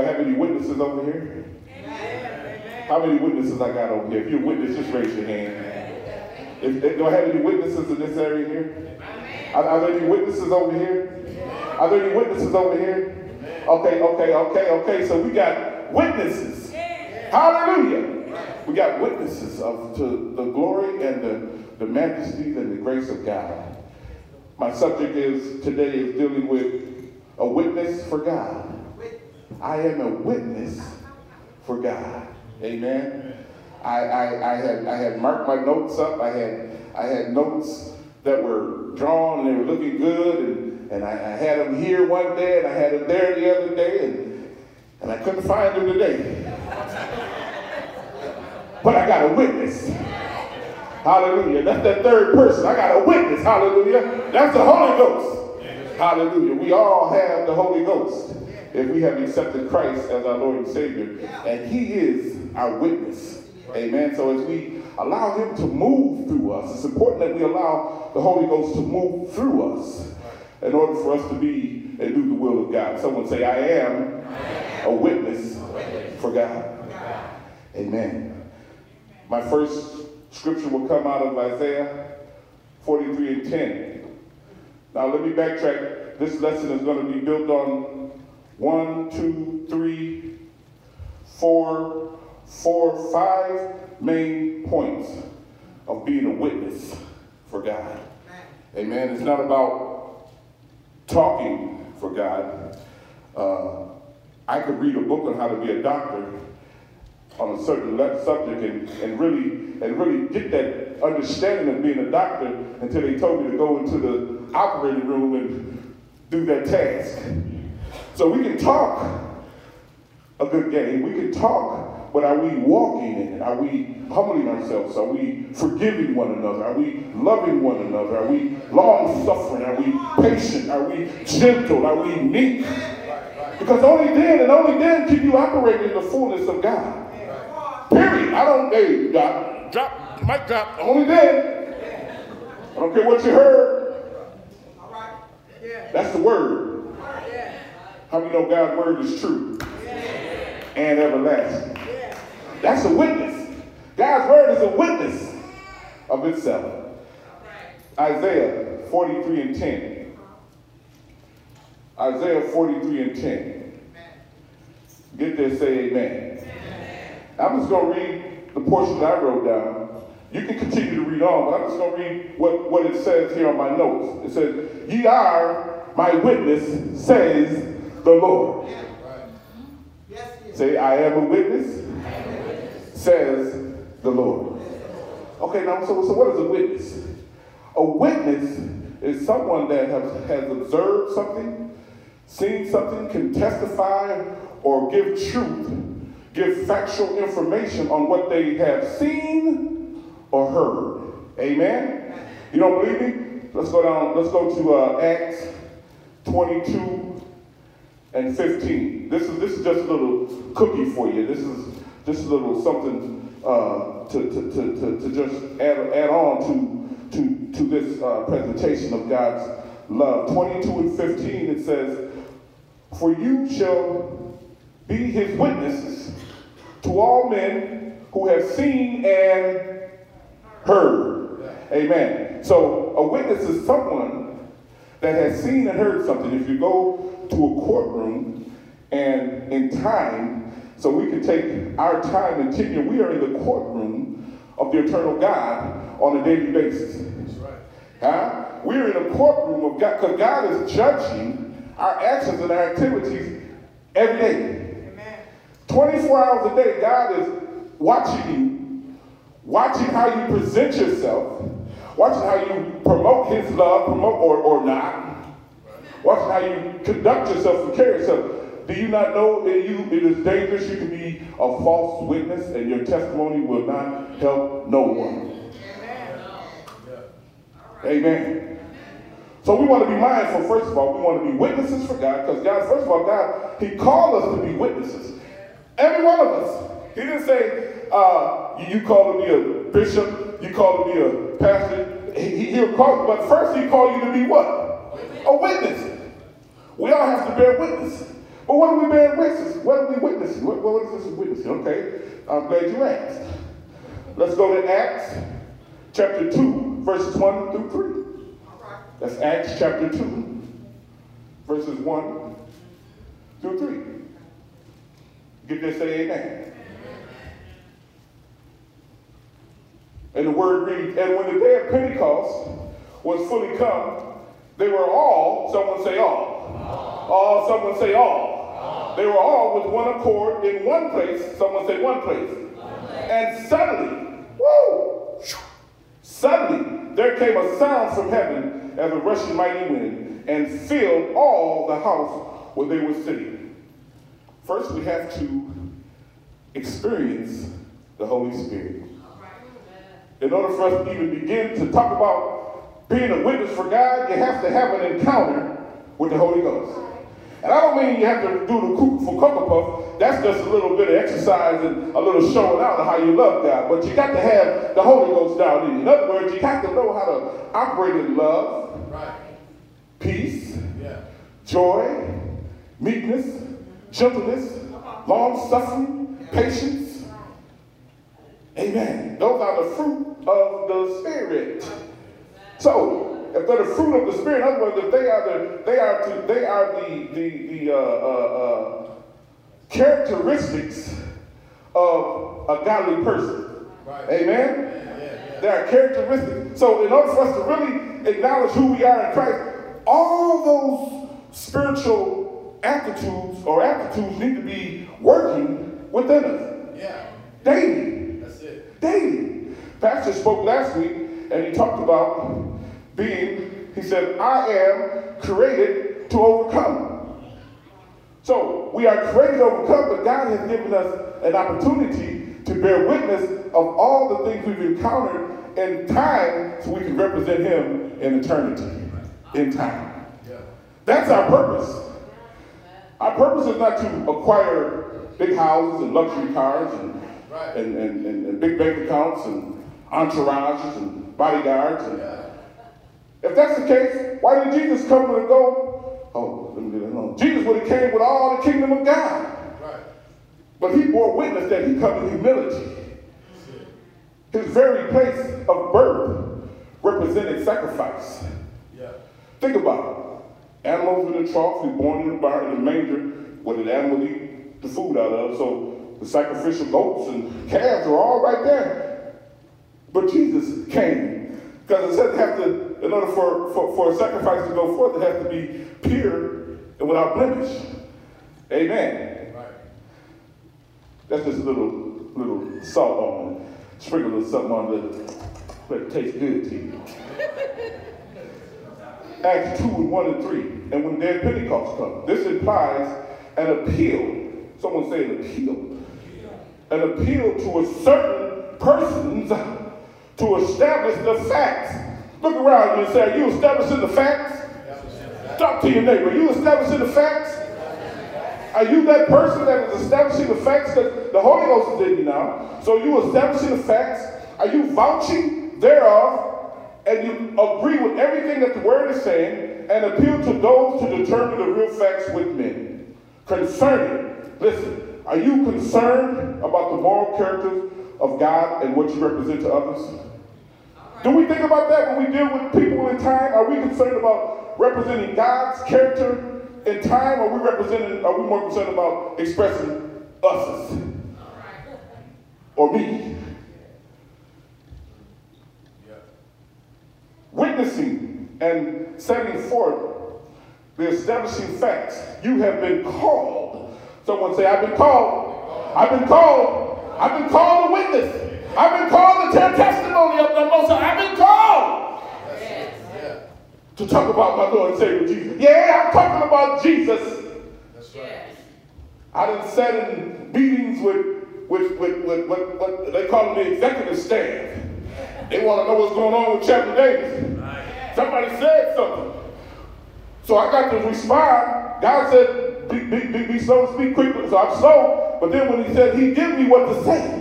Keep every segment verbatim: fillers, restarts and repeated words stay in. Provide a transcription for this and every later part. I have any witnesses over here? Amen. How many witnesses I got over here? If you're a witness, just raise your hand. If, if, do I have any witnesses in this area here? Are, are there any witnesses over here? Are there any witnesses over here? Okay, okay, okay, okay. So we got witnesses. Hallelujah. We got witnesses of to the glory and the, the majesty and the grace of God. My subject is today is dealing with a witness for God. I am a witness for God. Amen. I, I, I had I had marked my notes up. I had I had notes that were drawn and they were looking good, and, and I, I had them here one day and I had them there the other day, and, and I couldn't find them today. But I got a witness. Hallelujah. That's that third person. I got a witness. Hallelujah. That's the Holy Ghost. Hallelujah. We all have the Holy Ghost if we have accepted Christ as our Lord and Savior. And he is our witness. Amen. So as we allow him to move through us, it's important that we allow the Holy Ghost to move through us in order for us to be and do the will of God. Someone say, I am, I am a witness, a witness for, God. for God. Amen. My first scripture will come out of Isaiah forty-three and ten. Now let me backtrack. This lesson is going to be built on one, two, three, four, four, five main points of being a witness for God. Amen. It's not about talking for God. Uh, I could read a book on how to be a doctor on a certain subject and, and really and really get that understanding of being a doctor until they told me to go into the operating room and do that task. So we can talk a good game, we can talk, but are we walking in it? Are we humbling ourselves? Are we forgiving one another? Are we loving one another? Are we long-suffering? Are we patient? Are we gentle? Are we meek? Because only then and only then can you operate in the fullness of God. Period. I don't, hey, drop, drop, mic drop. Only then. I don't care what you heard. All right. Yeah. That's the word. Yeah. How many know God's word is true? Yeah. And everlasting? Yeah. That's a witness. God's word is a witness of itself. Right. Isaiah forty-three and ten. Isaiah forty-three and ten. Amen. Get there, say amen. I'm just going to read the portion that I wrote down. You can continue to read on, but I'm just going to read what, what it says here on my notes. It says, ye are my witness, says the Lord. Yeah. Right. Yes, yes. Say, I am a witness, I am a witness. Says the Lord. Okay, now, so, so what is a witness? A witness is someone that has, has observed something, seen something, can testify or give truth, give factual information on what they have seen or heard. Amen? You don't believe me? Let's go down, let's go to uh, Acts twenty-two and fifteen. This is, this is just a little cookie for you. This is just a little something uh, to, to, to, to, to just add, add on to, to, to this uh, presentation of God's love. twenty-two and fifteen, it says, for you shall be his witnesses to all men who have seen and heard. Amen. So a witness is someone that has seen and heard something. If you go to a courtroom and in time, so we can take our time and tenure, we are in the courtroom of the eternal God on a daily basis. That's right. Huh? We're in a courtroom of God, because God is judging our actions and our activities every day. twenty-four hours a day, God is watching you, watching how you present yourself, watching how you promote his love, promote or, or not, watching how you conduct yourself and carry yourself. Do you not know that you, it is dangerous? You can be a false witness and your testimony will not help no one. Amen. So we want to be mindful, first of all, we want to be witnesses for God, because God, first of all, God, he called us to be witnesses. Every one of us. He didn't say, uh, you call to be a bishop, you call to be a pastor. He, he'll call, but first he called you to be what? A witness. We all have to bear witness. But what are we bearing witness? What are we witnessing? What, what is this witnessing? Okay, I'm glad you asked. Let's go to Acts chapter two, verses one through three. That's Acts chapter two, verses one through three. Get this, say amen. And the word reads, and when the day of Pentecost was fully come, they were all, someone say all. All, someone say all. all. They were all with one accord in one place, someone say one place. One place. And suddenly, woo, suddenly there came a sound from heaven as a rushing mighty wind and filled all the house where they were sitting. First, we have to experience the Holy Spirit. In order for us to even begin to talk about being a witness for God, you have to have an encounter with the Holy Ghost. And I don't mean you have to do the cuckoo for Cocoa Puff. That's just a little bit of exercise and a little showing out of how you love God. But you got to have the Holy Ghost down in you. In other words, you have to know how to operate in love, right. peace, yeah. joy, meekness, mm-hmm. gentleness, uh-huh. long-suffering, yeah. patience. Amen. Those are the fruit of the Spirit. So, if they're the fruit of the Spirit, in other words, if they are the they are to, they are the the the uh, uh, uh, characteristics of a godly person. Right. Amen. Yeah, yeah. They are characteristics. So, in order for us to really acknowledge who we are in Christ, all those spiritual aptitudes or aptitudes need to be working within us. Yeah. Daily. Daily. Pastor spoke last week and he talked about being, he said, I am created to overcome. So we are created to overcome, but God has given us an opportunity to bear witness of all the things we've encountered in time so we can represent him in eternity, in time. That's our purpose. Our purpose is not to acquire big houses and luxury cars and Right. And, and, and, and big bank accounts and entourages and bodyguards. And yeah. If that's the case, why did Jesus come and go? Oh, let me get that home. Jesus would have came with all the kingdom of God. Right. But he bore witness that he come in humility. His very place of birth represented sacrifice. Yeah. Think about it. Animals in the trough, we born in the barn in the manger, where did animal eat the food out of? So the sacrificial goats and calves are all right there. But Jesus came. Because it said have to, in order for, for, for a sacrifice to go forth, it has to be pure and without blemish. Amen. Right. That's just a little little salt on it. Sprinkle a little something on it. Let it taste good to you. Acts two and one and three. And when the day of Pentecost comes, this implies an appeal. Someone say an appeal. An appeal to a certain persons to establish the facts. Look around you and say, are you establishing the facts? Talk to your neighbor. Are you establishing the facts? Are you that person that is establishing the facts that the Holy Ghost is in you now? So you establishing the facts. Are you vouching thereof? And you agree with everything that the Word is saying and appeal to those to determine the real facts with men. Concerning, listen. Are you concerned about the moral character of God and what you represent to others? Right. Do we think about that when we deal with people in time? Are we concerned about representing God's character in time? Or are we representing, are we more concerned about expressing us? Right. Or me? Yeah. Witnessing and setting forth the establishing facts. You have been called. Someone say, I've been called. I've been called. I've been called to witness. I've been called to tell testimony of the Most High. I've been called yes. yeah. to talk about my Lord and Savior Jesus. Yeah, I'm talking about Jesus. That's right. I done sat in meetings with with with with what they call them the executive staff. They want to know what's going on with Chaplain Davis. Right. Somebody said something. So I got to respond. God said, Be, be, be, be slow to speak quickly, so I'm slow, but then when he said, he gave me what to say.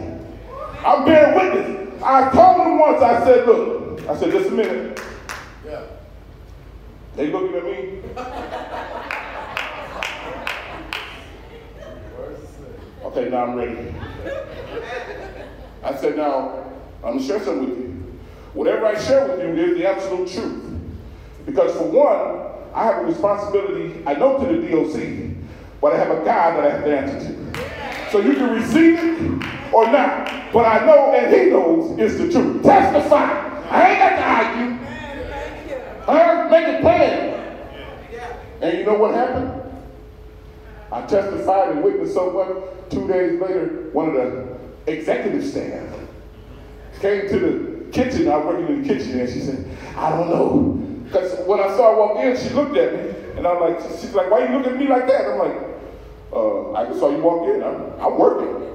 I'm bearing witness. I told him once, I said, look, I said, just a minute. Yeah. They looking at me. okay, now I'm ready. I said, now, I'm going to share something with you. Whatever I share with you is the absolute truth. Because for one, I have a responsibility, I know, to the D O C, but I have a God that I have to answer to. So you can receive it or not, but I know, and he knows, it's the truth. Testify. I ain't got to argue. Huh? Make it plain. And you know what happened? I testified and witnessed someone. Two days later, one of the executive staff came to the kitchen. I was working in the kitchen, and she said, I don't know. Because when I saw her walk in, she looked at me, and I'm like, she's like, why you looking at me like that? And I'm like, uh, I just saw you walk in, I'm, I'm working.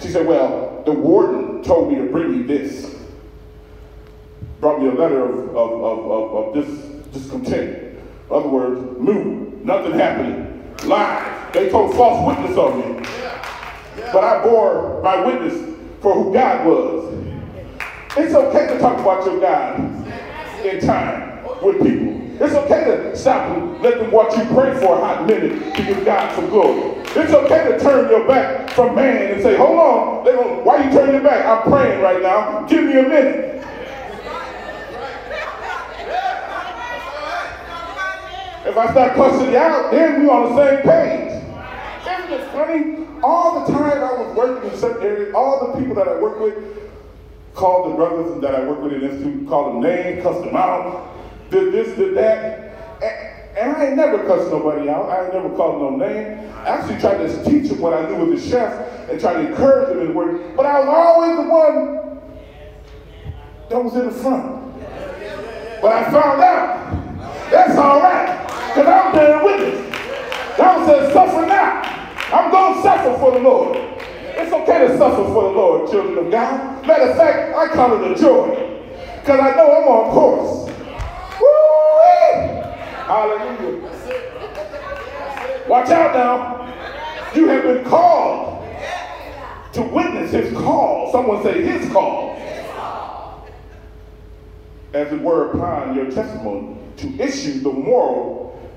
She said, well, the warden told me to bring you this. Brought me a letter of, of, of, of, of this discontent. In other words, new, nothing happening, lies. They told false witness on me. Yeah. Yeah. But I bore my witness for who God was. It's okay to talk about your God in time. With people. It's okay to stop and let them watch you pray for a hot minute to give God some glory. It's okay to turn your back from man and say, hold on, they don't, why you turn your back? I'm praying right now. Give me a minute. If I start cussing you out, then we're on the same page. Isn't it funny? All the time I was working in secondary, all the people that I work with, called the brothers that I work with in the institute, called them names, cussed them out. Did this, did that, and, and I ain't never cussed nobody out. I ain't never called no name. I actually tried to teach them what I knew with the chef and tried to encourage them in the work, but I was always the one that was in the front. But I found out that's all right, because I'm bearing witness. God said, suffer not. I'm going to suffer for the Lord. It's okay to suffer for the Lord, children of God. Matter of fact, I call it a joy, because I know I'm on course. Hallelujah. That's it. That's it. Watch out now. You have been called to witness his call. Someone say his call. His call. As it were, upon your testimony to issue the moral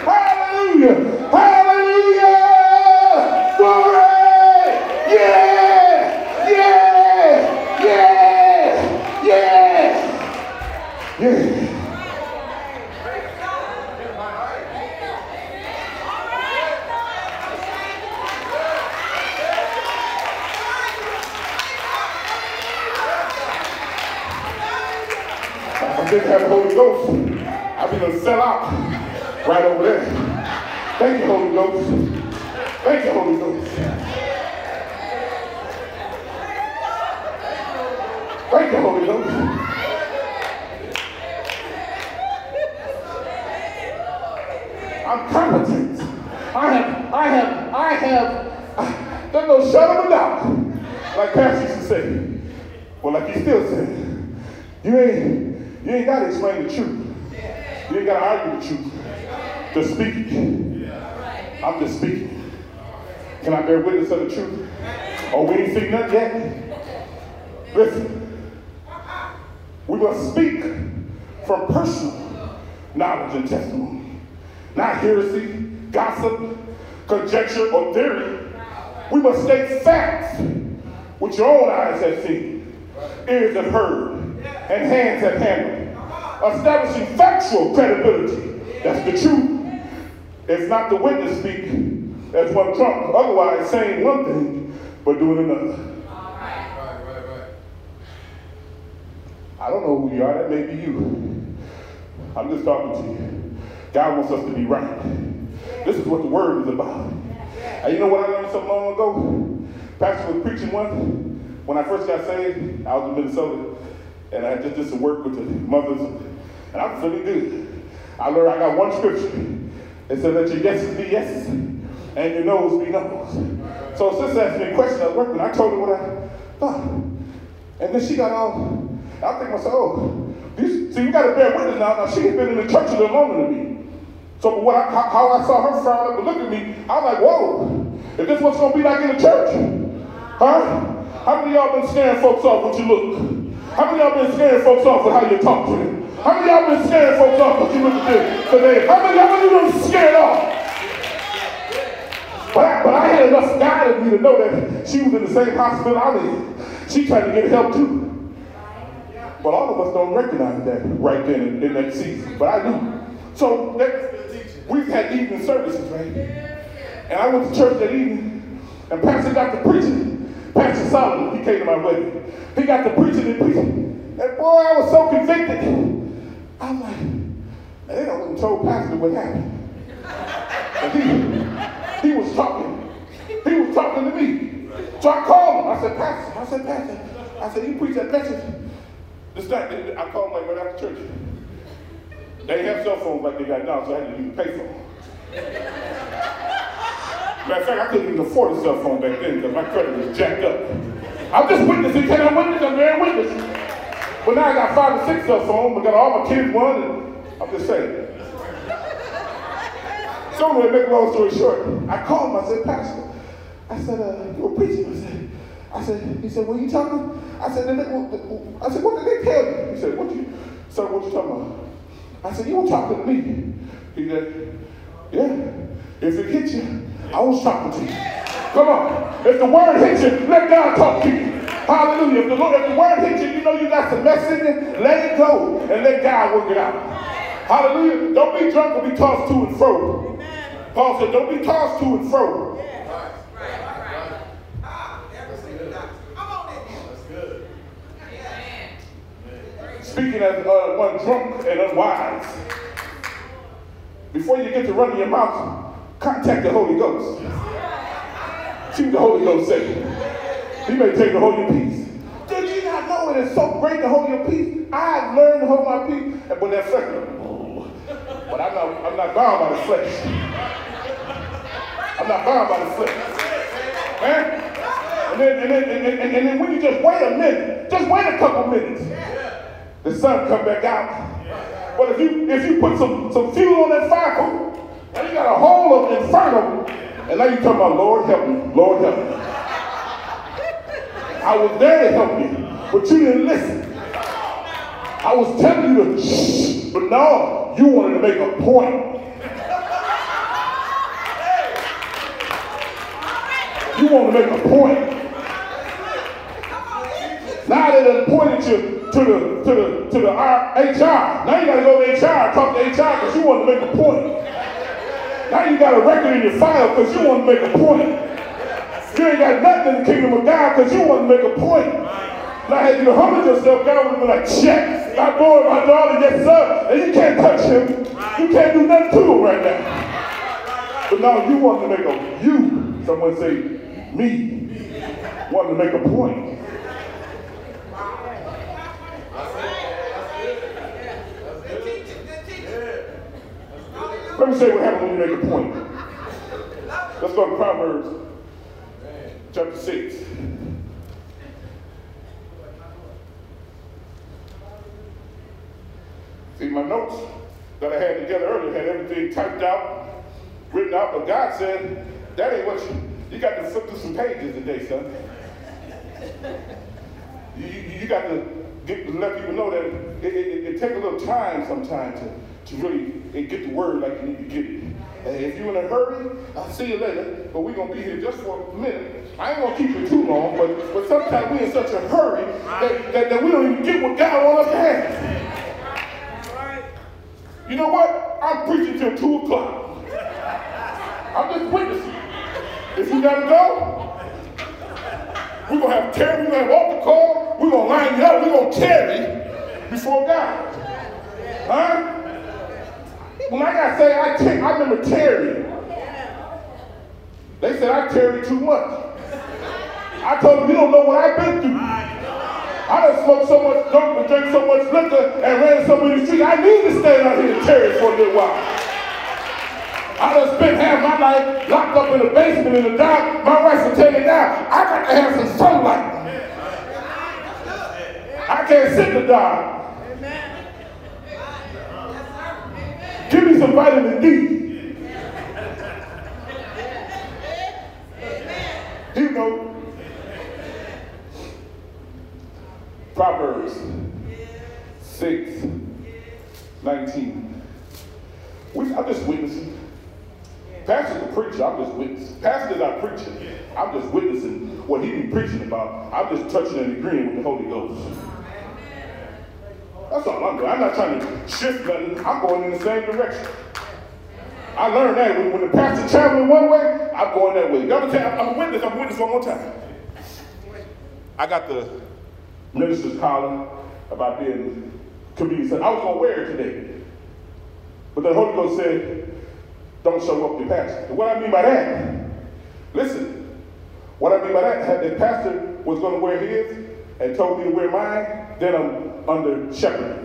Hallelujah. Hallelujah. Glory. Yeah. Have the Holy Ghost. I've been gonna sell out right over there. Thank you, Holy Ghost. Thank you, Holy Ghost. Thank you, Holy Ghost. I'm competent. I have, I have, I have, there's no shut up and out. Like Pastor used to say. Well, like he still said, you ain't. You ain't got to explain the truth. You ain't got to argue the truth. Just speak it. I'm just speaking. Can I bear witness of the truth? Oh, we ain't seen nothing yet? Listen. We must speak from personal knowledge and testimony. Not heresy, gossip, conjecture, or theory. We must state facts which your own eyes have seen, ears have heard, and hands have handled. Establishing factual credibility. That's the truth. It's not the witness speak as one drunk. Otherwise, saying one thing, but doing another. All right. Right, right, right. I don't know who you are. That may be you. I'm just talking to you. God wants us to be right. This is what the word is about. And you know what I learned so long ago? Pastor was preaching one. When I first got saved, I was in Minnesota. And I just did some work with the mothers, and I'm feeling good. I learned I got one scripture. It said, let your yeses be yeses, and your noes be noes. So sister asked me a question at work, and I told her what I thought. And then she got all, I think myself, oh, you, see, you got to bear witness now. Now, she had been in the church a little longer than me. So what I, how, how I saw her frown up and look at me, I was like, whoa, if this what's going to be like in the church, huh? How many of y'all been scaring folks off when you look? How many of y'all been scaring folks off with how you talk to them? How many of y'all been scared folks off what you went to do today? How many of y'all been scared off? But I, but I had enough God in me to know that she was in the same hospital I was in. She tried to get help too. But all of us don't recognize that right then in, in that season. But I do. So that, we've had evening services, right? And I went to church that evening, and Pastor got to preaching. Pastor Solomon, he came to my wedding. He got to preaching and preaching. And boy, I was so convicted. I was like, they don't even tell Pastor what happened. And he, he was talking. He was talking to me. So I called him. I said, Pastor, I said, Pastor. I said, you preach that message. This night, I called him like right after church. They have cell phones like they got now, so I had to use a pay phone. Matter of fact, I couldn't even afford a cell phone back then because my credit was jacked up. I'm just witnessing, can I witness? I'm very witness. But now I got five or six cell phones, but got all my kids one, and I'm just saying. So anyway, make a long story short, I called him, I said, Pastor, I said, uh, you were preaching, I said, I said, he said, were you talking? I said, did they, I said, what did they tell you? He said, what you, sir, what you talking about? I said, you were talking to me. He said, yeah, if it hits you, I was talking to you. Come on, if the word hits you, let God talk to you. Hallelujah, if the, Lord, if the word hits you, you know you got some mess in it, let it go and let God work it out. Hallelujah, don't be drunk or be tossed to and fro. Paul said, don't be tossed to and fro. Speaking as uh, one drunk and unwise. Before you get to running your mouth, contact the Holy Ghost. See what the Holy Ghost said. He may take the hold of your peace. Did you not know it is so great to hold your peace? I learned to hold my peace, but that flesh, oh. But I'm not, I'm not bound by the flesh. I'm not bound by the flesh. Man. And then, and then, and then, and then when you just wait a minute, just wait a couple minutes. The sun come back out. But if you if you put some, some fuel on that fire, now you got a hole of inferno. And now you talking about, Lord help me, Lord help me. I was there to help you, but you didn't listen. I was telling you to shh, but no, you wanted to make a point. You wanted to make a point. Now they done pointed you to the to the to the H R. Now you gotta go to H R, talk to H R because you want to make a point. Now you got a record in your file because you want to make a point. You ain't got nothing in the kingdom of God because you want to make a point. Now had you humbled yourself, God would be like, check, my boy, my daughter, yes sir, and you can't touch him. You can't do nothing to him right now. But now you want to make a you, someone say me, want to make a point. Let me say what happens when you make a point. Let's go to Proverbs chapter six. See, my notes that I had together earlier had everything typed out, written out, but God said, that ain't what you, you got to flip through some pages today, son. You, you, you got to get, let people know that it, it, it, it takes a little time sometimes to to really and get the word like you need to get it. Uh, if you're in a hurry, I'll see you later, but we're going to be here just for a minute. I ain't going to keep it too long, but, but sometimes we're in such a hurry that, that, that we don't even get what God wants us to have. You know what? I'm preaching till two o'clock. I'm just witnessing. If you got to go, we're going to have Terry, we're going to have altar call, we're going to line it up, we're going to tarry before God. Huh? When I got saved, I, t- I remember tarrying. They said I tarried too much. I told them, you don't know what I've been through. I done smoked so much dope and drank so much liquor and ran so many streets. I need to stand out here and tarry for a little while. I done spent half my life locked up in the basement in the dark. My rights are taken down. I got to have some sunlight. I can't sit in the dark. Give me some vitamin D. You know. Proverbs six Pastors are preaching, I'm just witnessing. Pastors are preaching, I'm just witnessing what he been preaching about. I'm just touching and agreeing with the Holy Ghost. That's all I'm doing. I'm not trying to shift nothing. I'm going in the same direction. I learned that when, when the pastor traveling one way, I'm going that way. The other time, I'm a witness, I'm a witness one more time. I got the minister's collar about being comedian. I was going to wear it today. But the Holy Ghost said, don't show up to pastor. And what I mean by that, listen, what I mean by that, had the pastor was going to wear his and told me to wear mine, then I'm under shepherd.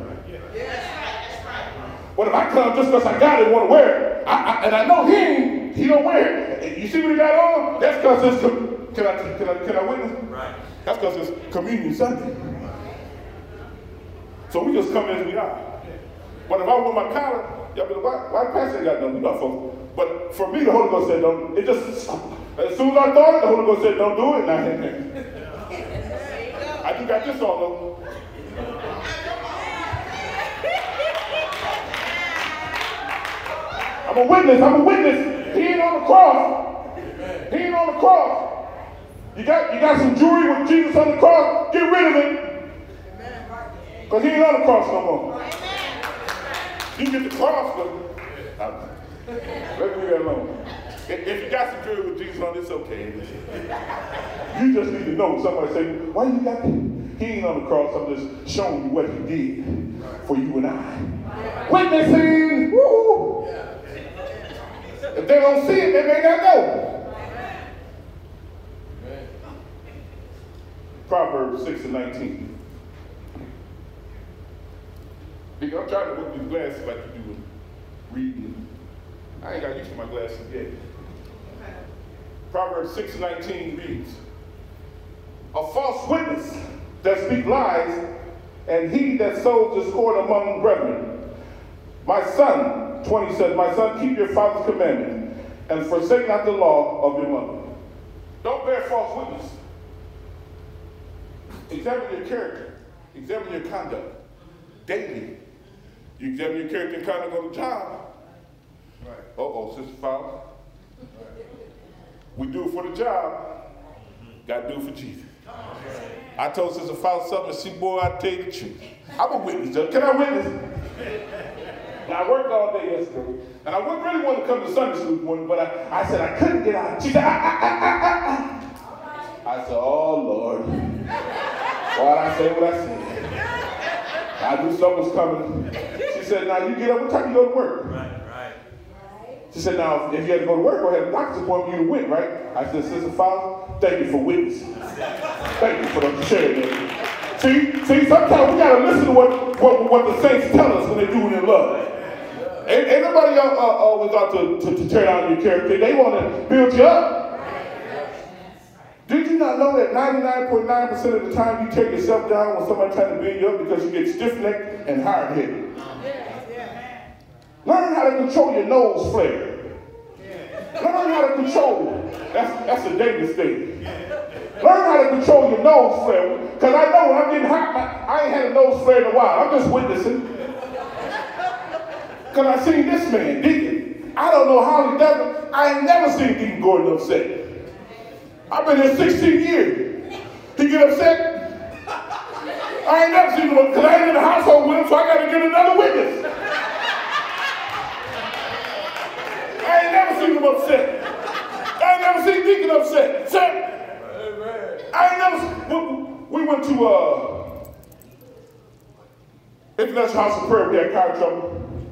What if I come just because I got it and want to wear it? I, I, and I know him, he don't wear it. You see what he got on? That's because it's, com can, I, can, I, can I witness? Right. That's because it's communion Sunday. So we just come as we are. But if I wear my collar, y'all be like, why, why the pastor ain't got nothing? Not for, but for me, the Holy Ghost said, don't, it just, as soon as I thought it, the Holy Ghost said, don't do it, and I had that. I do got this all over. I'm a witness, I'm a witness. He ain't on the cross. He ain't on the cross. You got, you got some jewelry with Jesus on the cross, get rid of it. Because he ain't on the cross no more. You get the cross, but uh, let me leave that alone. If, if you got some jewelry with Jesus on, it's okay. You just need to know. Somebody say, why you got that? He ain't on the cross, I'm just showing you what he did for you and I. Witnessing! Woo! If they don't see it, they may not know. Amen. Proverbs six and nineteen. Because I'm trying to put these glasses like you do with reading. I ain't got used to my glasses yet. Proverbs six and nineteen reads, a false witness that speaks lies, and he that sows discord among brethren. My son, twenty says, my son, keep your father's commandment and forsake not the law of your mother. Don't bear false witness. Examine your character. Examine your conduct daily. You examine your character and conduct on the job. Right. Uh-oh, Sister Fowler. Right. We do it for the job. Got to do it for Jesus. I told Sister Fowler something, she, boy, I tell you the truth. I'm a witness. Can I witness? And I worked all day yesterday, and I wouldn't really want to come to Sunday school morning, but I, I said I couldn't get out. She said, ah, ah, ah, ah, ah. I said, oh, Lord. Why'd I say what I said? I knew something was coming. She said, now, you get up, what time you go to work? Right, right. She said, now, if you had to go to work, go ahead and doctor's appointment, you to win, right? I said, Sister Fowler, thank you for witnessing. Thank you for sharing that. See, see, sometimes we got to listen to what, what, what the saints tell us when they do it in love. Ain't, ain't nobody else, uh, always out to, to, to tear down your character. They want to build you up. Did you not know that ninety-nine point nine percent of the time you tear yourself down when somebody's trying to build you up because you get stiff-necked and hard-headed? Learn how to control your nose flare. Learn how to control it. That's, that's a dangerous thing. Learn how to control your nose flare. Because I know when I'm getting hot, my, I ain't had a nose flare in a while. I'm just witnessing. Because I seen this man, Deacon. I don't know how he does it. I ain't never seen Deacon Gordon upset. I've been here sixteen years. He get upset? I ain't never seen him because I ain't in the household with him, so I got to get another witness. I ain't never seen him upset. I ain't never seen Deacon upset. Sir, I ain't never. We went to uh, International House of Prayer. We had car trouble.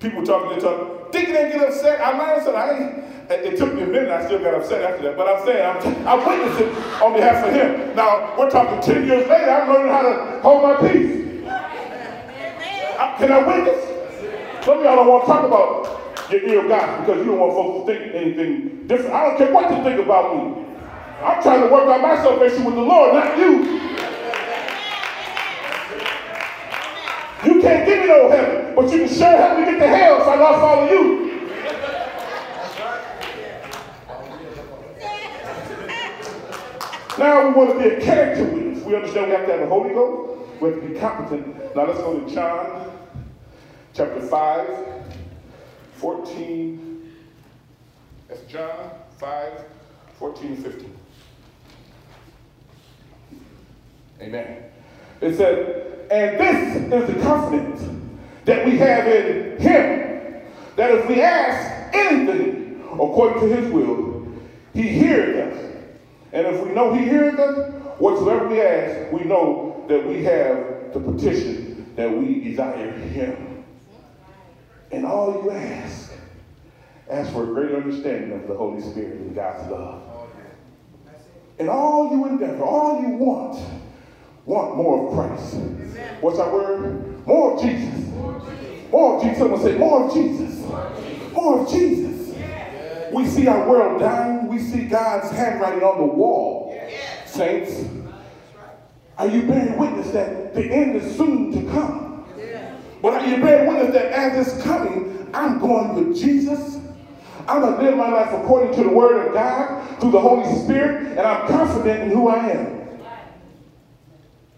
People talking to each other. Deacon ain't get upset. I'm not upset. I ain't. It took me a minute. I still got upset after that. But I'm saying, I'm, I'm witnessing on behalf of him. Now, we're talking ten years later. I'm learning how to hold my peace. I, can I witness? Some of y'all don't want to talk about your ear God because you don't want folks to think anything different. I don't care what you think about me. I'm trying to work out my salvation with the Lord, not you. You can't give me no heaven, but you can sure help me get to hell so I don't follow you. Now we want to be a character witness. We understand we have to have the Holy Ghost. We have to be competent. Now let's go to John chapter five, fourteen John five, fourteen, fifteen. Amen. It says, and this is the confidence that we have in him, that if we ask anything according to his will, he heareth us. And if we know he heareth us, whatsoever we ask, we know that we have the petition that we desire him. And all you ask, ask for a great understanding of the Holy Spirit and God's love. And all you endeavor, all you want, want more of Christ. Amen. What's our word? More of Jesus. More of Jesus. More of Jesus. Someone say, more of Jesus. More of Jesus. More of Jesus. Yeah. We see our world dying. We see God's handwriting on the wall. Yeah. Saints, are you bearing witness that the end is soon to come? Yeah. But are you bearing witness that as it's coming, I'm going with Jesus? I'm going to live my life according to the word of God, through the Holy Spirit, and I'm confident in who I am.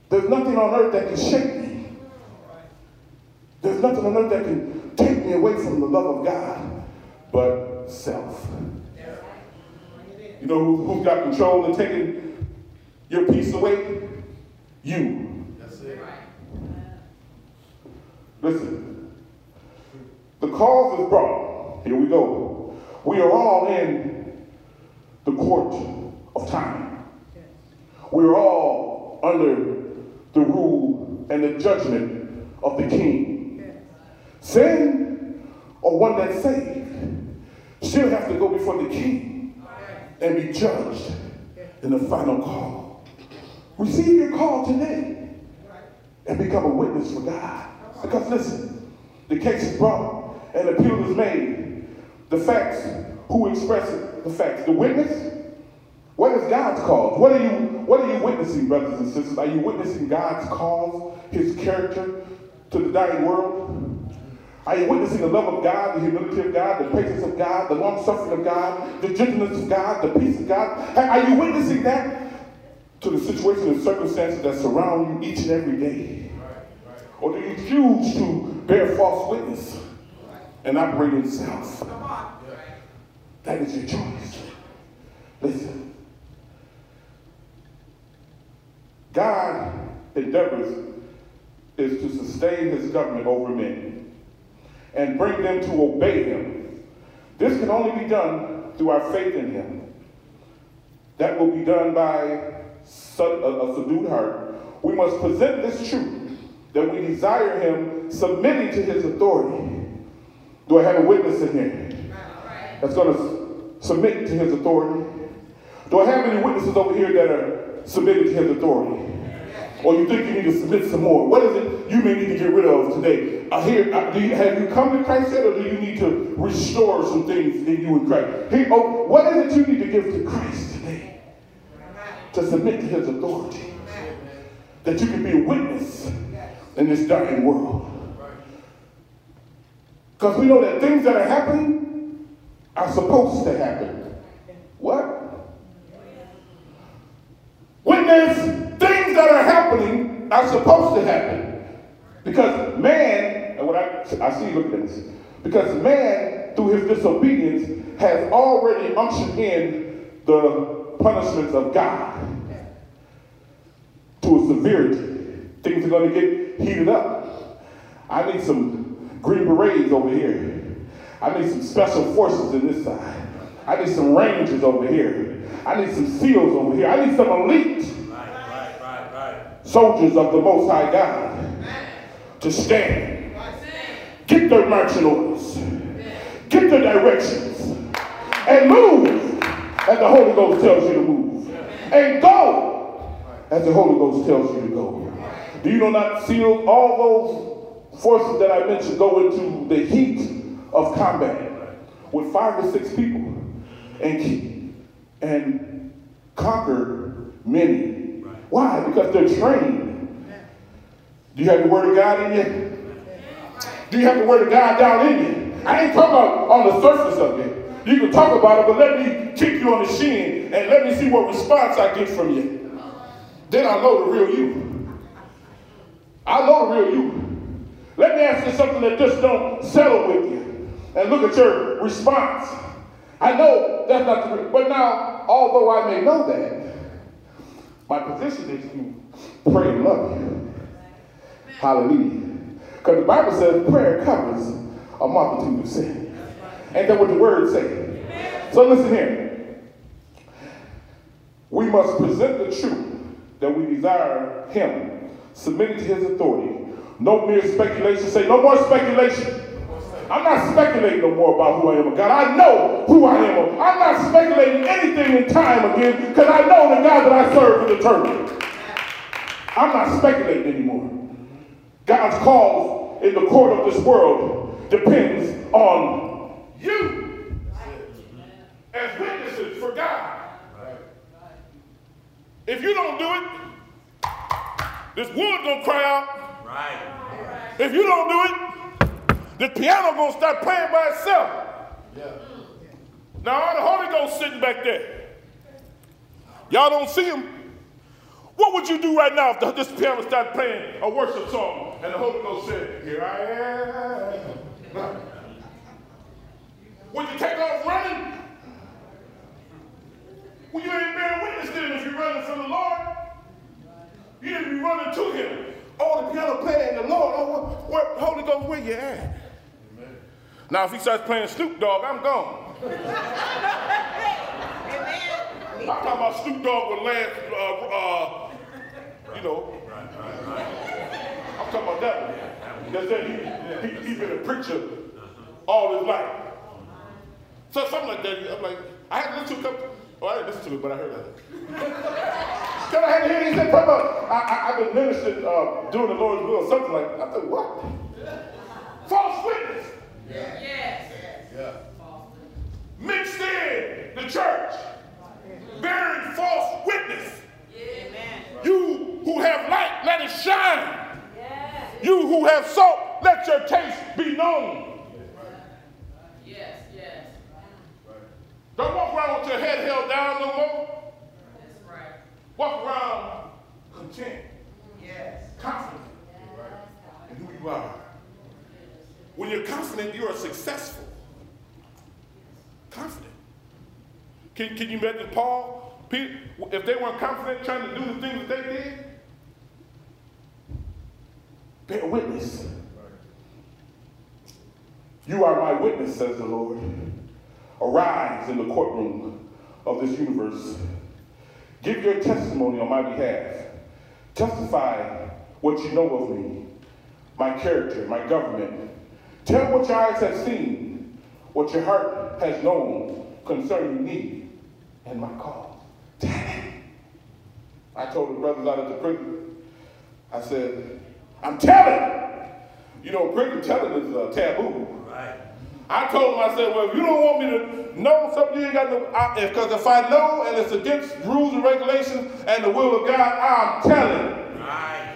There's nothing on earth that can shake me. There's nothing on earth that can take me away from the love of God but self. You know who, who's got control and taking your peace away? You. That's it. Listen, the cause is brought. Here we go. We are all in the court of time. We're all under the rule and the judgment of the king. Sin, or one that's saved, she'll have to go before the king and be judged in the final call. Receive your call today and become a witness for God. Because listen, the case is brought and appeal is made. The facts, who express it, the facts. The witness, what is God's cause? What are you, what are you witnessing, brothers and sisters? Are you witnessing God's cause, his character to the dying world? Are you witnessing the love of God, the humility of God, the patience of God, the long-suffering of God, the gentleness of God, the peace of God? Are you witnessing that to the situation and circumstances that surround you each and every day? Or do you choose to bear false witness and operate in self? That is your choice. Listen. God endeavors is to sustain his government over men and bring them to obey him. This can only be done through our faith in him. That will be done by a subdued heart. We must present this truth that we desire him submitting to his authority. Do I have a witness in here that's going to submit to his authority? Do I have any witnesses over here that are submitted to his authority? Or you think you need to submit some more? What is it you may need to get rid of today? I hear, I, do you, have you come to Christ yet, or do you need to restore some things in you in Christ? He, oh, what is it you need to give to Christ today to submit to his authority? That you can be a witness in this dying world. Because we know that things that are happening are supposed to happen. What? Witness, things that are happening are supposed to happen. Because man, and what I, I see you looking at this, because man, through his disobedience, has already unctioned in the punishments of God to a severity. Things are going to get heated up. I need some Green Berets over here. I need some special forces in this side. I need some Rangers over here. I need some SEALs over here. I need some elite right, right, right, right. soldiers of the Most High God to stand. Get their marching orders. Get their directions. And move as the Holy Ghost tells you to move. And go as the Holy Ghost tells you to go. Do you know not SEALs, all those forces that I mentioned, go into the heat of combat with five or six people and keep, and conquer many. Why? Because they're trained. Do you have the word of God in you? Do you have the word of God down in you? I ain't talking about on the surface of it. You can talk about it, but let me kick you on the shin and let me see what response I get from you. Then I know the real you. I know the real you. Let me ask you something that just don't settle with you. And look at your response. I know that's not the truth. But now, although I may know that, my position is to pray and love you. Hallelujah. Because the Bible says prayer covers a multitude of sin. Ain't that what the word says? So listen here. We must present the truth that we desire him, submitted to his authority. No mere speculation. Say no more speculation. I'm not speculating no more about who I am. God, I know who I am. I'm not speculating anything in time again, because I know the God that I serve is eternal. I'm not speculating anymore. God's cause in the court of this world depends on you as witnesses for God. If you don't do it, this wood's gonna cry out. Right. If you don't do it, this piano gonna start playing by itself. Yeah. Now all the Holy Ghost sitting back there. Y'all don't see him. What would you do right now if this piano started playing a worship song and the Holy Ghost said, "Here I am"? Would you take off running? Well, you ain't bearing witness then if you're running from the Lord. You didn't be running to him. Oh, the piano playing, the Lord, oh, where, where, Holy Ghost, where you at? Amen. Now, if he starts playing Snoop Dogg, I'm gone. Amen. I'm talking about Snoop Dogg with last, uh, uh, you know. Right, right, right. I'm talking about that one. Yeah, that's that. Yeah, he, yeah, he, he's been a preacher all his life. So something like that, I'm like, I had to listen to a couple. Well, I didn't listen to it, but I heard that. Because I had to hear it. He said, "Come on, I've been ministering, uh, doing the Lord's will," or something like that. I said, "What? False witness." Yeah. Yes. Yeah. Mixed in the church, bearing false witness. Yeah. Amen. You who have light, let it shine. Yeah. You who have salt, let your taste be known. Yeah. Yes. Yes. Don't walk around with your head held down no more. That's right. Walk around content, yes, confident, yes, in who you are. When you're confident, you are successful. Confident. Can, can you imagine Paul, Peter, if they weren't confident trying to do the things that they did? Bear witness. You are my witness, says the Lord. Arise in the courtroom of this universe. Give your testimony on my behalf. Testify what you know of me, my character, my government. Tell what your eyes have seen, what your heart has known concerning me and my cause. I told the brothers out at the prison, I said, "I'm telling." You know, prison telling is a taboo. Right. I told him, I said, "Well, if you don't want me to know something, you ain't got no, because if I know and it's against rules and regulations and the will of God, I'm telling." Right.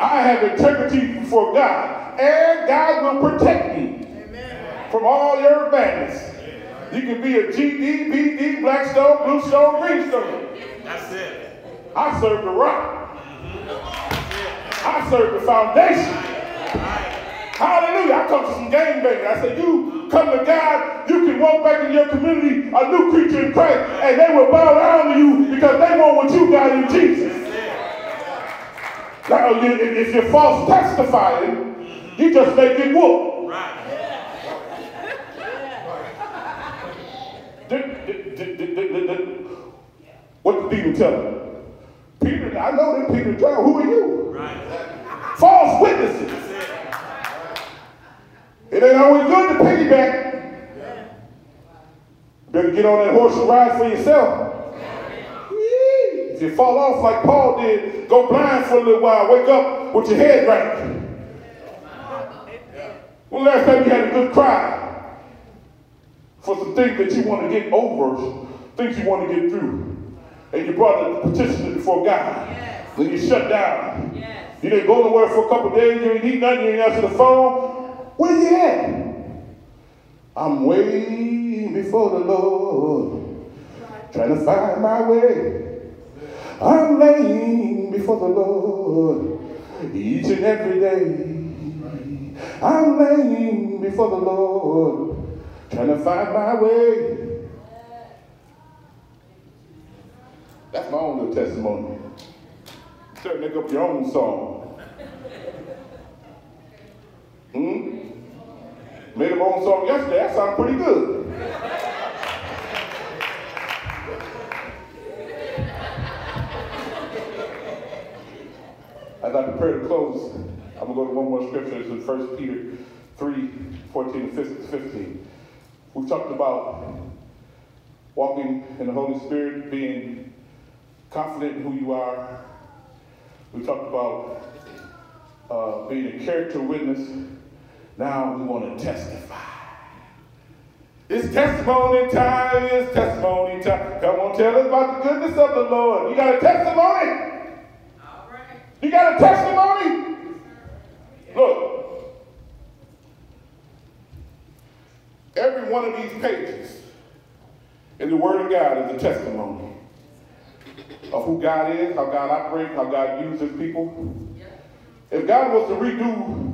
I have integrity before God, and God will protect me. Amen. From all your badness. Amen. You can be a G D, B D, Blackstone, Bluestone, Greenstone. That's it. I serve the rock. Mm-hmm. I serve the foundation. Hallelujah. I come to some gangbangers. I said, you come to God, you can walk back in your community, a new creature in Christ, and they will bow down to you because they want what you got in Jesus. Now, if you're false testifying, you just make it whoop. What the people tell them? Peter, I know that Peter John. Who are you? Right. False witnesses. It. Right. It ain't always good to piggyback. Yeah. Better get on that horse and ride for yourself. Yeah. If you fall off like Paul did, go blind for a little while. Wake up with your head right. Yeah. When last time you had a good cry for some things that you want to get over, things you want to get through? And you brought the petition before God. Yes. Then you shut down. Yes. You didn't go nowhere for a couple of days. You ain't eat nothing. You ain't answer the phone. Where you at? I'm waiting before the Lord, trying to find my way. I'm laying before the Lord each and every day. I'm laying before the Lord, trying to find my way. That's my own little testimony. Start to make up your own song. Hmm? Made up my own song yesterday. That sounded pretty good. As I prepare to close, I'm going to go to one more scripture. It's in First Peter three, fourteen, fifteen. We talked about walking in the Holy Spirit, being confident in who you are. We talked about uh, being a character witness. Now we want to testify. It's testimony time, it's testimony time. Come on, tell us about the goodness of the Lord. You got a testimony? You got a testimony? Look. Every one of these pages in the Word of God is a testimony of who God is, how God operates, how God uses people. If God was to redo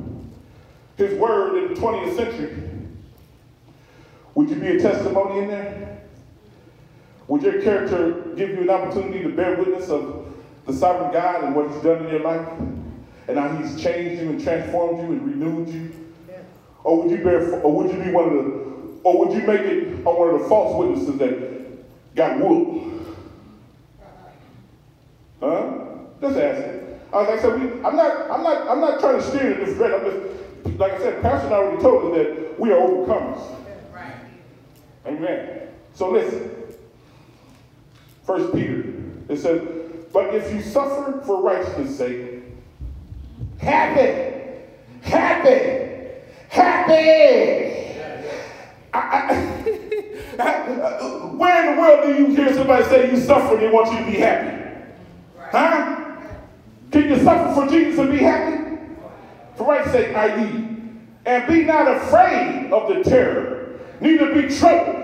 his Word in the twentieth century, would you be a testimony in there? Would your character give you an opportunity to bear witness of the sovereign God and what he's done in your life, and how he's changed you and transformed you and renewed you? Yeah. Or would you bear, or would you be one of the, or would you make it on one of the false witnesses that got whooped? Huh? Just ask it. Like I said, we, I'm not, I'm not, I'm not trying to steer you to this threat. I'm just, like I said, Pastor already told us that we are overcomers. Right. Amen. So listen. First Peter, it says, but if you suffer for righteousness' sake, happy, happy, happy. I, I, I, where in the world do you hear somebody say you suffer and they want you to be happy? Huh? Can you suffer for Jesus and be happy? For righteousness' sake, that is, and be not afraid of the terror, neither be troubled,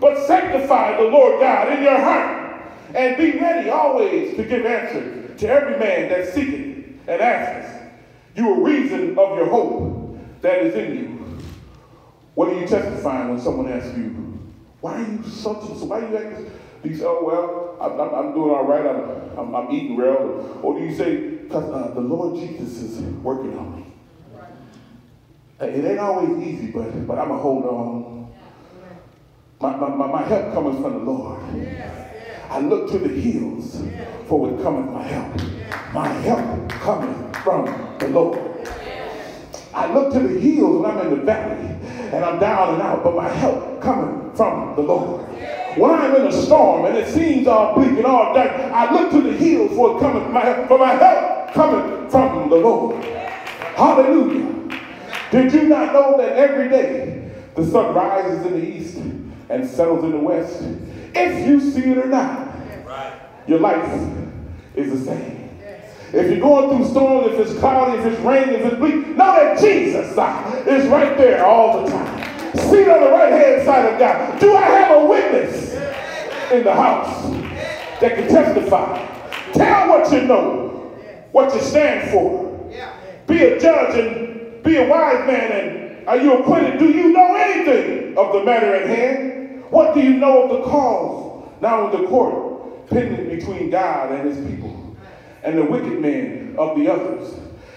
but sanctify the Lord God in your heart. And be ready always to give answer to every man that seeketh and asketh you a reason of your hope that is in you. What are you testifying when someone asks you, why are you such and so? Why are you acting? Do you say, oh, well, I'm, I'm, I'm doing all right, I'm, I'm, I'm eating well? Or do you say, because uh, the Lord Jesus is working on me? Right. It ain't always easy, but, but I'm going to hold on. Yeah. My, my, my, my help comes from the Lord. Yeah. I look to the hills for what cometh my help. My help cometh from the Lord. I look to the hills when I'm in the valley and I'm down and out, but my help cometh from the Lord. When I'm in a storm and it seems all bleak and all dark, I look to the hills for what cometh my help, for my help cometh from the Lord. Hallelujah. Did you not know that every day the sun rises in the east and settles in the west? If you see it or not, right, your life is the same. Yes. If you're going through storms, if it's cloudy, if it's raining, if it's bleak, know that Jesus is right there all the time. Seated on the right-hand side of God. Do I have a witness in the house that can testify? Tell what you know, what you stand for. Be a judge and be a wise man. And are you acquainted? Do you know anything of the matter at hand? What do you know of the cause now in the court pending between God and his people and the wicked men of the others?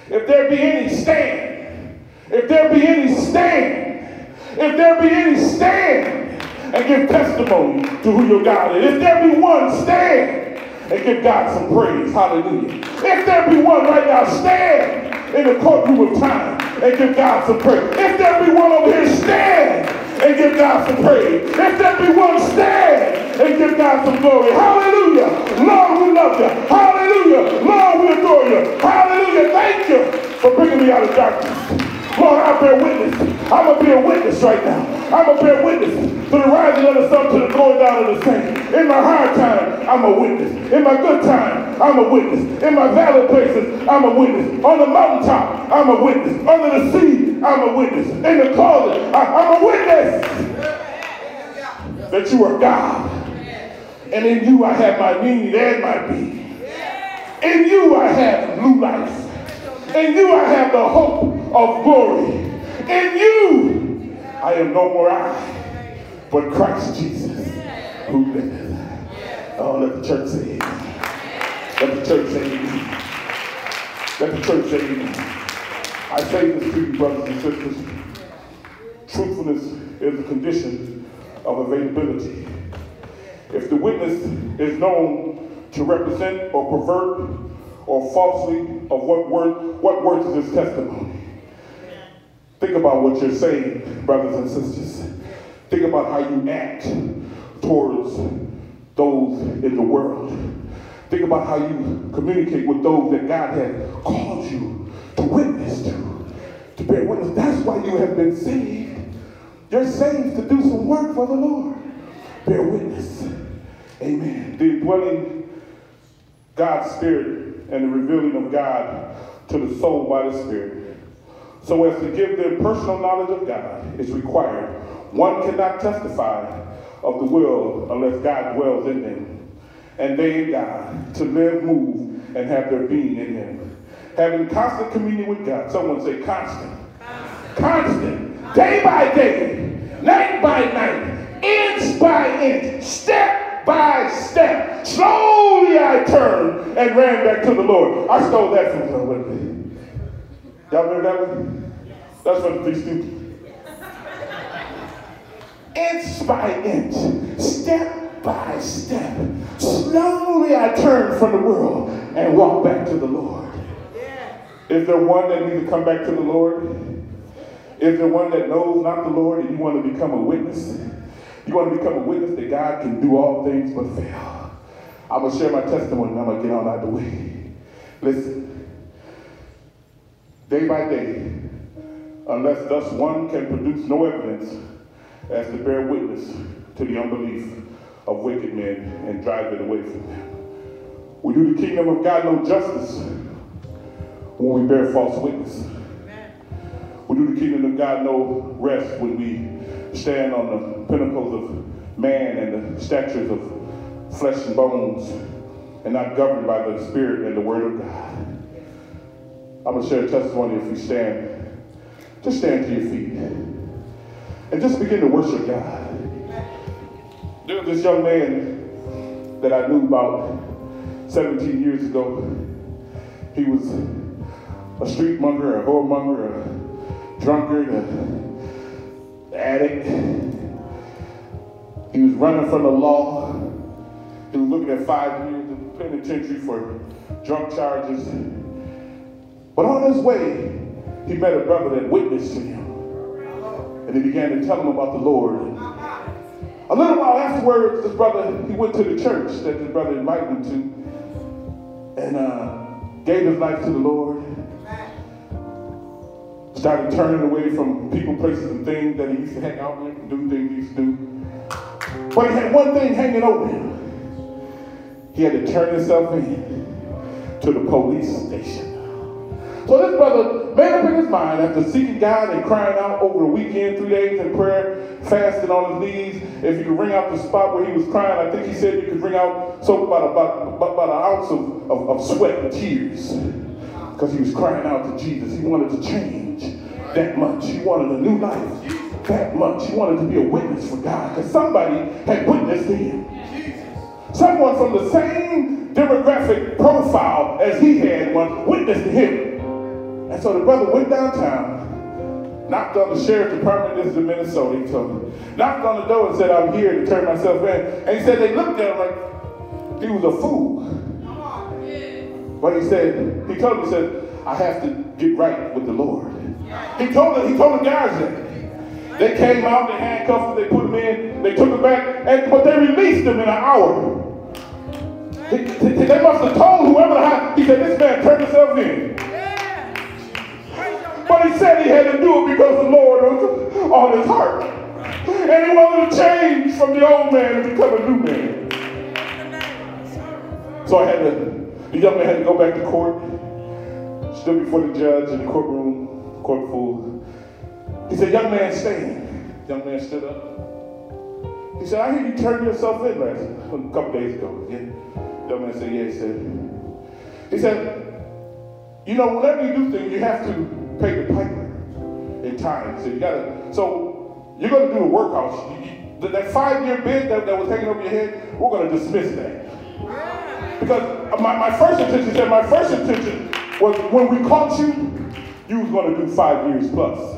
If there be any stand, if there be any stand, if there be any stand, and give testimony to who your God is. If there be one, stand and give God some praise. Hallelujah. If there be one right now, stand in the courtroom of time and give God some praise. If there be one over here, stand and give God some praise. If there be one, stand and give God some glory. Hallelujah. Lord, we love you. Hallelujah. Lord, we adore you. Hallelujah. Thank you for bringing me out of darkness. Lord, I bear witness. I'm going to be a witness right now. I'm going to bear witness to the rising of the sun, to the going down of the same. In my hard time, I'm a witness. In my good time, I'm a witness. In my valley places, I'm a witness. On the mountaintop, I'm a witness. Under the sea, I'm a witness. In the closet, I, I'm a witness that you are God. And in you I have my need and my being. In you I have new life. In you I have the hope of glory. in you, I am no more I, but Christ Jesus who liveth. Oh, let the church say amen. Let the church say amen. Let the church say amen. I say this to you, brothers and sisters. Truthfulness is a condition of availability. If the witness is known to represent or pervert or falsely of what word, what words is his testimony. Think about what you're saying, brothers and sisters. Think about how you act towards those in the world. Think about how you communicate with those that God has called you to witness to, to bear witness. That's why you have been saved. You're saved to do some work for the Lord. Bear witness. Amen. The dwelling God's Spirit and the revealing of God to the soul by the Spirit, so as to give them personal knowledge of God, is required. One cannot testify of the will unless God dwells in them, and they in God, to live, move, and have their being in Him. Having constant communion with God. Someone say constant. Constant. Constant. Constant. Day by day, night by night, inch by inch, step by step. Slowly I turned and ran back to the Lord. I stole that from somebody. Y'all remember that one? Yes. That's from the Three Stooges. Inch by inch, step by step, slowly I turn from the world and walk back to the Lord. Yeah. Is there one that needs to come back to the Lord? Is there one that knows not the Lord and you want to become a witness? You want to become a witness that God can do all things but fail. I'm going to share my testimony and I'm going to get on out of the way. Listen, day by day, unless thus one can produce no evidence, as to bear witness to the unbelief of wicked men and drive it away from them. We do the kingdom of God no justice when we bear false witness. Amen. We do the kingdom of God no rest when we stand on the pinnacles of man and the statures of flesh and bones and not governed by the Spirit and the Word of God. I'm going to share a testimony if you stand. Just stand to your feet. And just begin to worship God. There was this young man that I knew about seventeen years ago. He was a street monger, a whoremonger, a drunkard, an addict. He was running from the law. He was looking at five years in penitentiary for drunk charges. But on his way, he met a brother that witnessed to him. And they began to tell him about the Lord. A little while afterwards, this brother, he went to the church that his brother invited him to and uh, gave his life to the Lord. Started turning away from people, places, and things that he used to hang out with and do things he used to do. But he had one thing hanging over him. He had to turn himself in to the police station. So this brother made up in his mind after seeking God and crying out over the weekend, three days in prayer, fasting on his knees. If you could ring out the spot where he was crying, I think he said you could ring out so about, about, about an ounce of, of, of sweat and tears because he was crying out to Jesus. He wanted to change that much. He wanted a new life that much. He wanted to be a witness for God because somebody had witnessed to him. Someone from the same demographic profile as he had once witnessed to him. And so the brother went downtown, knocked on the sheriff's department, this is in Minnesota, he told me. Knocked on the door and said, I'm here to turn myself in. And he said they looked at him like he was a fool. But he said, he told him, he said, I have to get right with the Lord. He told them, he told the guys that. They came out, they handcuffed him, they put him in, they took him back, and, but they released him in an hour. They, they, they must have told whoever the high, he said, this man turned himself in. But he said he had to do it because the Lord was on his heart. And he wanted to change from the old man and become a new man. So I had to, the young man had to go back to court, stood before the judge in the courtroom, court full. He said, young man, stand. The young man stood up. He said, I hear you turned yourself in last, a couple days ago. Yeah. The young man said, yeah, he said. He said, you know, whenever you do things, you have to pay the piper and in time. So you gotta, so you're gonna do the workouts. You, that five-year bid that, that was hanging over your head, we're gonna dismiss that. Because my, my first intention said my first intention was when we caught you, you was gonna do five years plus.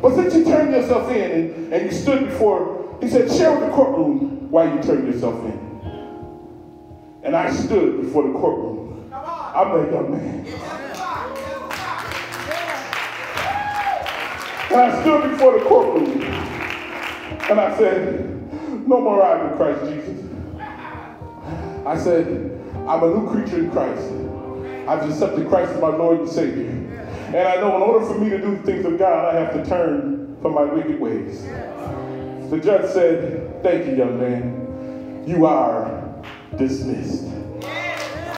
But since you turned yourself in and, and you stood before, he said, share with the courtroom why you turned yourself in. And I stood before the courtroom. I'm a young man. And I stood before the courtroom. And I said, no more I in Christ Jesus. I said, I'm a new creature in Christ. I've accepted Christ as my Lord and Savior. And I know in order for me to do the things of God, I have to turn from my wicked ways. The judge said, thank you, young man. You are dismissed.